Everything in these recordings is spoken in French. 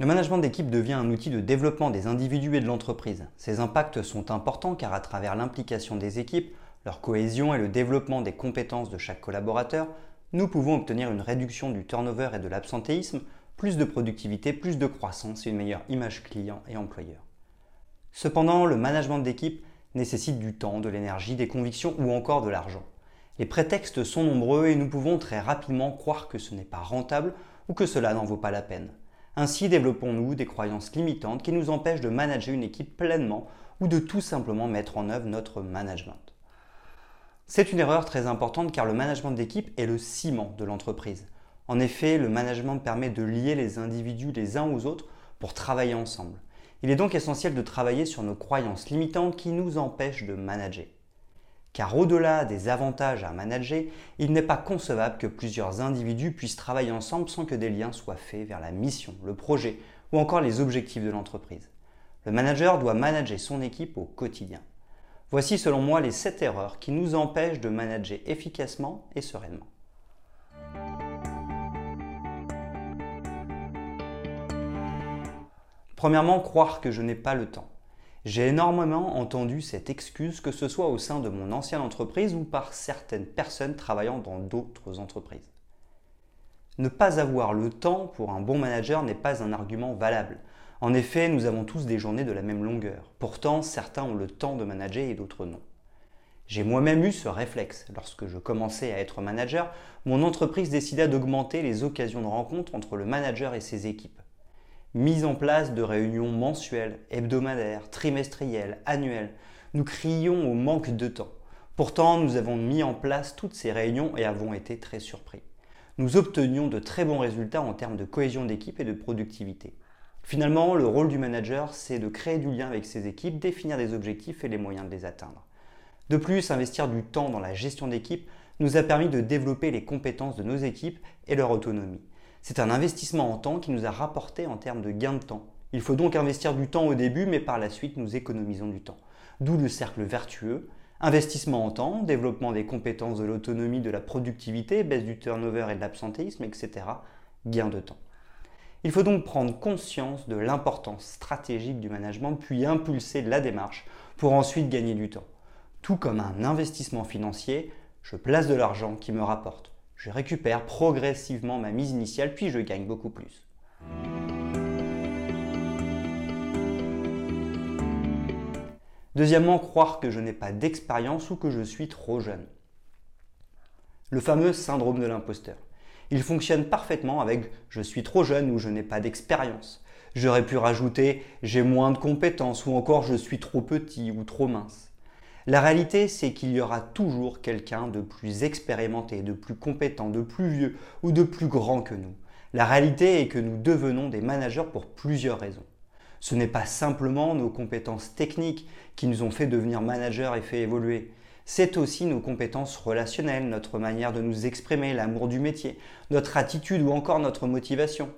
Le management d'équipe devient un outil de développement des individus et de l'entreprise. Ces impacts sont importants car à travers l'implication des équipes, leur cohésion et le développement des compétences de chaque collaborateur, nous pouvons obtenir une réduction du turnover et de l'absentéisme, plus de productivité, plus de croissance et une meilleure image client et employeur. Cependant, le management d'équipe nécessite du temps, de l'énergie, des convictions ou encore de l'argent. Les prétextes sont nombreux et nous pouvons très rapidement croire que ce n'est pas rentable ou que cela n'en vaut pas la peine. Ainsi développons-nous des croyances limitantes qui nous empêchent de manager une équipe pleinement ou de tout simplement mettre en œuvre notre management. C'est une erreur très importante car le management d'équipe est le ciment de l'entreprise. En effet, le management permet de lier les individus les uns aux autres pour travailler ensemble. Il est donc essentiel de travailler sur nos croyances limitantes qui nous empêchent de manager. Car au-delà des avantages à manager, il n'est pas concevable que plusieurs individus puissent travailler ensemble sans que des liens soient faits vers la mission, le projet ou encore les objectifs de l'entreprise. Le manager doit manager son équipe au quotidien. Voici selon moi les 7 erreurs qui nous empêchent de manager efficacement et sereinement. Premièrement, croire que je n'ai pas le temps. J'ai énormément entendu cette excuse, que ce soit au sein de mon ancienne entreprise ou par certaines personnes travaillant dans d'autres entreprises. Ne pas avoir le temps pour un bon manager n'est pas un argument valable. En effet, nous avons tous des journées de la même longueur. Pourtant, certains ont le temps de manager et d'autres non. J'ai moi-même eu ce réflexe. Lorsque je commençais à être manager, mon entreprise décida d'augmenter les occasions de rencontre entre le manager et ses équipes. Mise en place de réunions mensuelles, hebdomadaires, trimestrielles, annuelles, nous crions au manque de temps. Pourtant, nous avons mis en place toutes ces réunions et avons été très surpris. Nous obtenions de très bons résultats en termes de cohésion d'équipe et de productivité. Finalement, le rôle du manager, c'est de créer du lien avec ses équipes, définir des objectifs et les moyens de les atteindre. De plus, investir du temps dans la gestion d'équipe nous a permis de développer les compétences de nos équipes et leur autonomie. C'est un investissement en temps qui nous a rapporté en termes de gain de temps. Il faut donc investir du temps au début, mais par la suite, nous économisons du temps. D'où le cercle vertueux. Investissement en temps, développement des compétences, de l'autonomie, de la productivité, baisse du turnover et de l'absentéisme, etc. Gain de temps. Il faut donc prendre conscience de l'importance stratégique du management, puis impulser la démarche pour ensuite gagner du temps. Tout comme un investissement financier, je place de l'argent qui me rapporte. Je récupère progressivement ma mise initiale, puis je gagne beaucoup plus. Deuxièmement, croire que je n'ai pas d'expérience ou que je suis trop jeune. Le fameux syndrome de l'imposteur. Il fonctionne parfaitement avec « je suis trop jeune » ou « je n'ai pas d'expérience ». J'aurais pu rajouter « j'ai moins de compétences » ou encore « je suis trop petit » ou « trop mince ». La réalité, c'est qu'il y aura toujours quelqu'un de plus expérimenté, de plus compétent, de plus vieux ou de plus grand que nous. La réalité est que nous devenons des managers pour plusieurs raisons. Ce n'est pas simplement nos compétences techniques qui nous ont fait devenir managers et fait évoluer. C'est aussi nos compétences relationnelles, notre manière de nous exprimer, l'amour du métier, notre attitude ou encore notre motivation.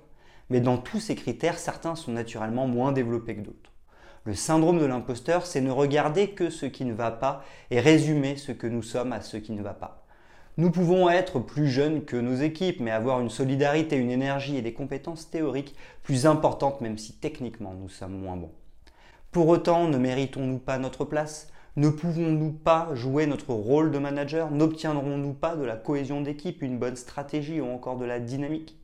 Mais dans tous ces critères, certains sont naturellement moins développés que d'autres. Le syndrome de l'imposteur, c'est ne regarder que ce qui ne va pas et résumer ce que nous sommes à ce qui ne va pas. Nous pouvons être plus jeunes que nos équipes, mais avoir une solidarité, une énergie et des compétences théoriques plus importantes, même si techniquement nous sommes moins bons. Pour autant, ne méritons-nous pas notre place ? Ne pouvons-nous pas jouer notre rôle de manager ? N'obtiendrons-nous pas de la cohésion d'équipe, une bonne stratégie ou encore de la dynamique ?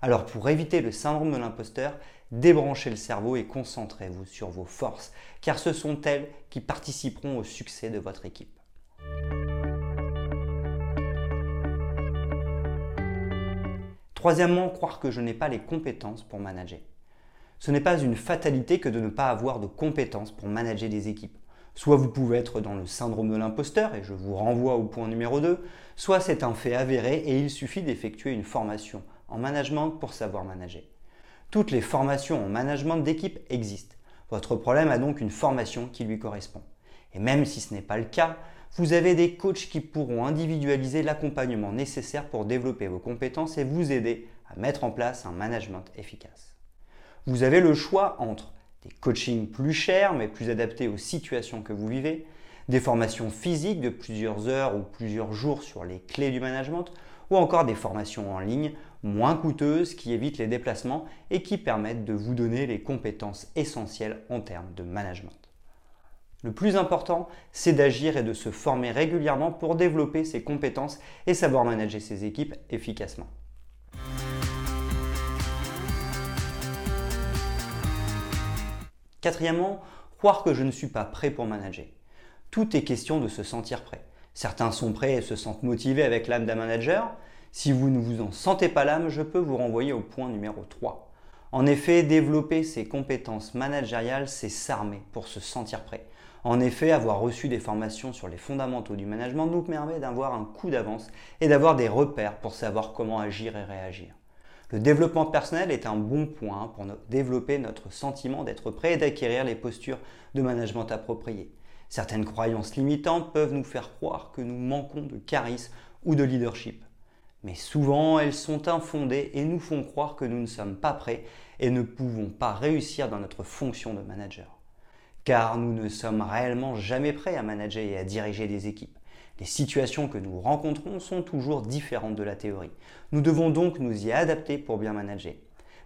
Alors pour éviter le syndrome de l'imposteur, débranchez le cerveau et concentrez-vous sur vos forces, car ce sont elles qui participeront au succès de votre équipe. Troisièmement, croire que je n'ai pas les compétences pour manager. Ce n'est pas une fatalité que de ne pas avoir de compétences pour manager des équipes. Soit vous pouvez être dans le syndrome de l'imposteur, et je vous renvoie au point numéro 2, soit c'est un fait avéré et il suffit d'effectuer une formation en management pour savoir manager. Toutes les formations en management d'équipe existent. Votre problème a donc une formation qui lui correspond. Et même si ce n'est pas le cas, vous avez des coachs qui pourront individualiser l'accompagnement nécessaire pour développer vos compétences et vous aider à mettre en place un management efficace. Vous avez le choix entre des coachings plus chers mais plus adaptés aux situations que vous vivez, des formations physiques de plusieurs heures ou plusieurs jours sur les clés du management ou encore des formations en ligne moins coûteuses qui évitent les déplacements et qui permettent de vous donner les compétences essentielles en termes de management. Le plus important, c'est d'agir et de se former régulièrement pour développer ses compétences et savoir manager ses équipes efficacement. Quatrièmement, croire que je ne suis pas prêt pour manager. Tout est question de se sentir prêt. Certains sont prêts et se sentent motivés avec l'âme d'un manager. Si vous ne vous en sentez pas l'âme, je peux vous renvoyer au point numéro 3. En effet, développer ses compétences managériales, c'est s'armer pour se sentir prêt. En effet, avoir reçu des formations sur les fondamentaux du management nous permet d'avoir un coup d'avance et d'avoir des repères pour savoir comment agir et réagir. Le développement personnel est un bon point pour développer notre sentiment d'être prêt et d'acquérir les postures de management appropriées. Certaines croyances limitantes peuvent nous faire croire que nous manquons de charisme ou de leadership. Mais souvent, elles sont infondées et nous font croire que nous ne sommes pas prêts et ne pouvons pas réussir dans notre fonction de manager. Car nous ne sommes réellement jamais prêts à manager et à diriger des équipes. Les situations que nous rencontrons sont toujours différentes de la théorie. Nous devons donc nous y adapter pour bien manager.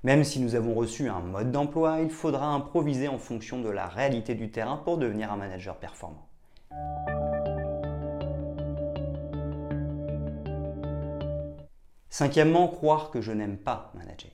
Même si nous avons reçu un mode d'emploi, il faudra improviser en fonction de la réalité du terrain pour devenir un manager performant. Cinquièmement, croire que je n'aime pas manager.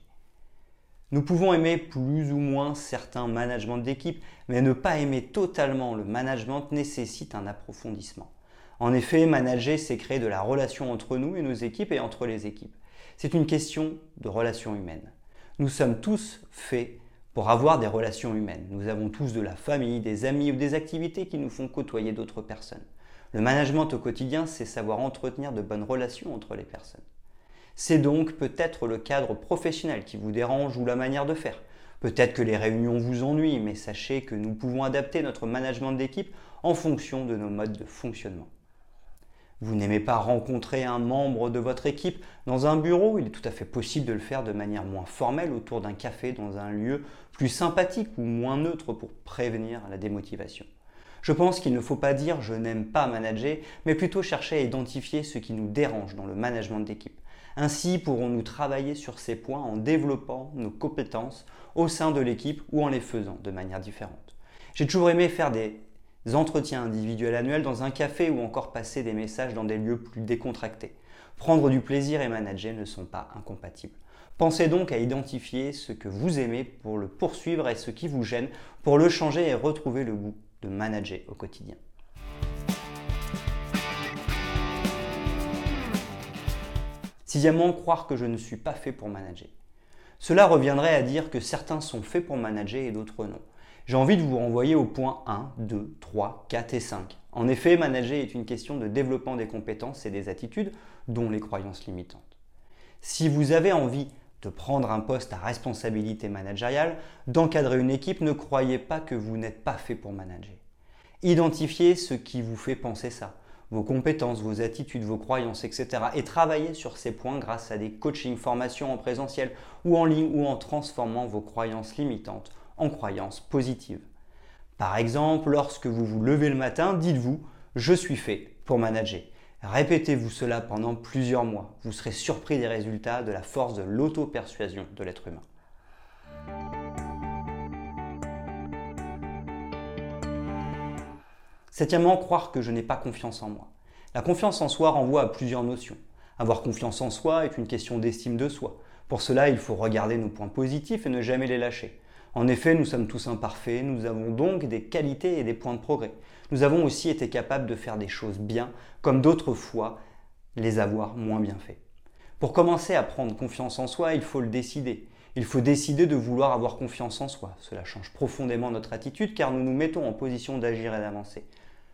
Nous pouvons aimer plus ou moins certains managements d'équipe, mais ne pas aimer totalement le management nécessite un approfondissement. En effet, manager, c'est créer de la relation entre nous et nos équipes et entre les équipes. C'est une question de relations humaines. Nous sommes tous faits pour avoir des relations humaines. Nous avons tous de la famille, des amis ou des activités qui nous font côtoyer d'autres personnes. Le management au quotidien, c'est savoir entretenir de bonnes relations entre les personnes. C'est donc peut-être le cadre professionnel qui vous dérange ou la manière de faire. Peut-être que les réunions vous ennuient, mais sachez que nous pouvons adapter notre management d'équipe en fonction de nos modes de fonctionnement. Vous n'aimez pas rencontrer un membre de votre équipe dans un bureau, il est tout à fait possible de le faire de manière moins formelle autour d'un café dans un lieu plus sympathique ou moins neutre pour prévenir la démotivation. Je pense qu'il ne faut pas dire « je n'aime pas manager », mais plutôt chercher à identifier ce qui nous dérange dans le management d'équipe. Ainsi, pourrons-nous travailler sur ces points en développant nos compétences au sein de l'équipe ou en les faisant de manière différente. J'ai toujours aimé faire des entretiens individuels annuels dans un café ou encore passer des messages dans des lieux plus décontractés. Prendre du plaisir et manager ne sont pas incompatibles. Pensez donc à identifier ce que vous aimez pour le poursuivre et ce qui vous gêne pour le changer et retrouver le goût de manager au quotidien. Sixièmement, croire que je ne suis pas fait pour manager. Cela reviendrait à dire que certains sont faits pour manager et d'autres non. J'ai envie de vous renvoyer au point 1, 2, 3, 4 et 5. En effet, manager est une question de développement des compétences et des attitudes, dont les croyances limitantes. Si vous avez envie de prendre un poste à responsabilité managériale, d'encadrer une équipe, ne croyez pas que vous n'êtes pas fait pour manager. Identifiez ce qui vous fait penser ça, vos compétences, vos attitudes, vos croyances, etc. et travaillez sur ces points grâce à des coachings, formations en présentiel ou en ligne ou en transformant vos croyances limitantes en croyances positives. Par exemple, lorsque vous vous levez le matin, dites-vous « je suis fait pour manager ». Répétez-vous cela pendant plusieurs mois. Vous serez surpris des résultats de la force de l'auto-persuasion de l'être humain. Septièmement, croire que je n'ai pas confiance en moi. La confiance en soi renvoie à plusieurs notions. Avoir confiance en soi est une question d'estime de soi. Pour cela, il faut regarder nos points positifs et ne jamais les lâcher. En effet, nous sommes tous imparfaits, nous avons donc des qualités et des points de progrès. Nous avons aussi été capables de faire des choses bien, comme d'autres fois les avoir moins bien fait. Pour commencer à prendre confiance en soi, il faut le décider. Il faut décider de vouloir avoir confiance en soi. Cela change profondément notre attitude car nous nous mettons en position d'agir et d'avancer.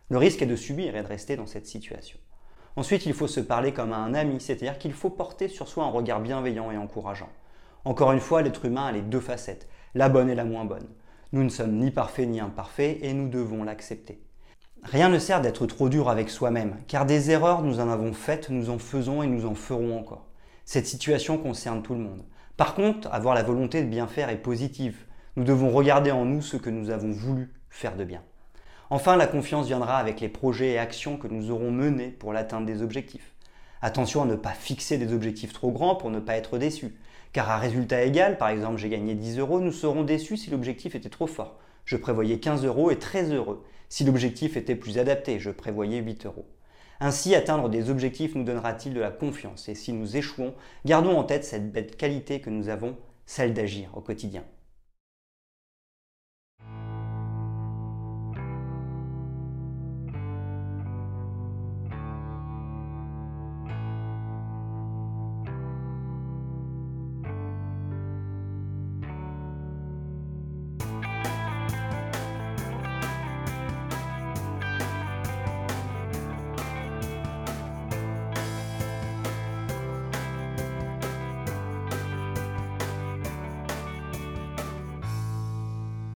Le risque est de subir et de rester dans cette situation. Ensuite, il faut se parler comme à un ami, c'est-à-dire qu'il faut porter sur soi un regard bienveillant et encourageant. Encore une fois, l'être humain a les deux facettes, la bonne et la moins bonne. Nous ne sommes ni parfaits ni imparfaits et nous devons l'accepter. Rien ne sert d'être trop dur avec soi-même, car des erreurs, nous en avons faites, nous en faisons et nous en ferons encore. Cette situation concerne tout le monde. Par contre, avoir la volonté de bien faire est positive. Nous devons regarder en nous ce que nous avons voulu faire de bien. Enfin, la confiance viendra avec les projets et actions que nous aurons menés pour l'atteinte des objectifs. Attention à ne pas fixer des objectifs trop grands pour ne pas être déçu. Car à résultat égal, par exemple j'ai gagné 10 €, nous serons déçus si l'objectif était trop fort. Je prévoyais 15 € et très heureux. Si l'objectif était plus adapté, je prévoyais 8 €. Ainsi, atteindre des objectifs nous donnera-t-il de la confiance. Et si nous échouons, gardons en tête cette belle qualité que nous avons, celle d'agir au quotidien.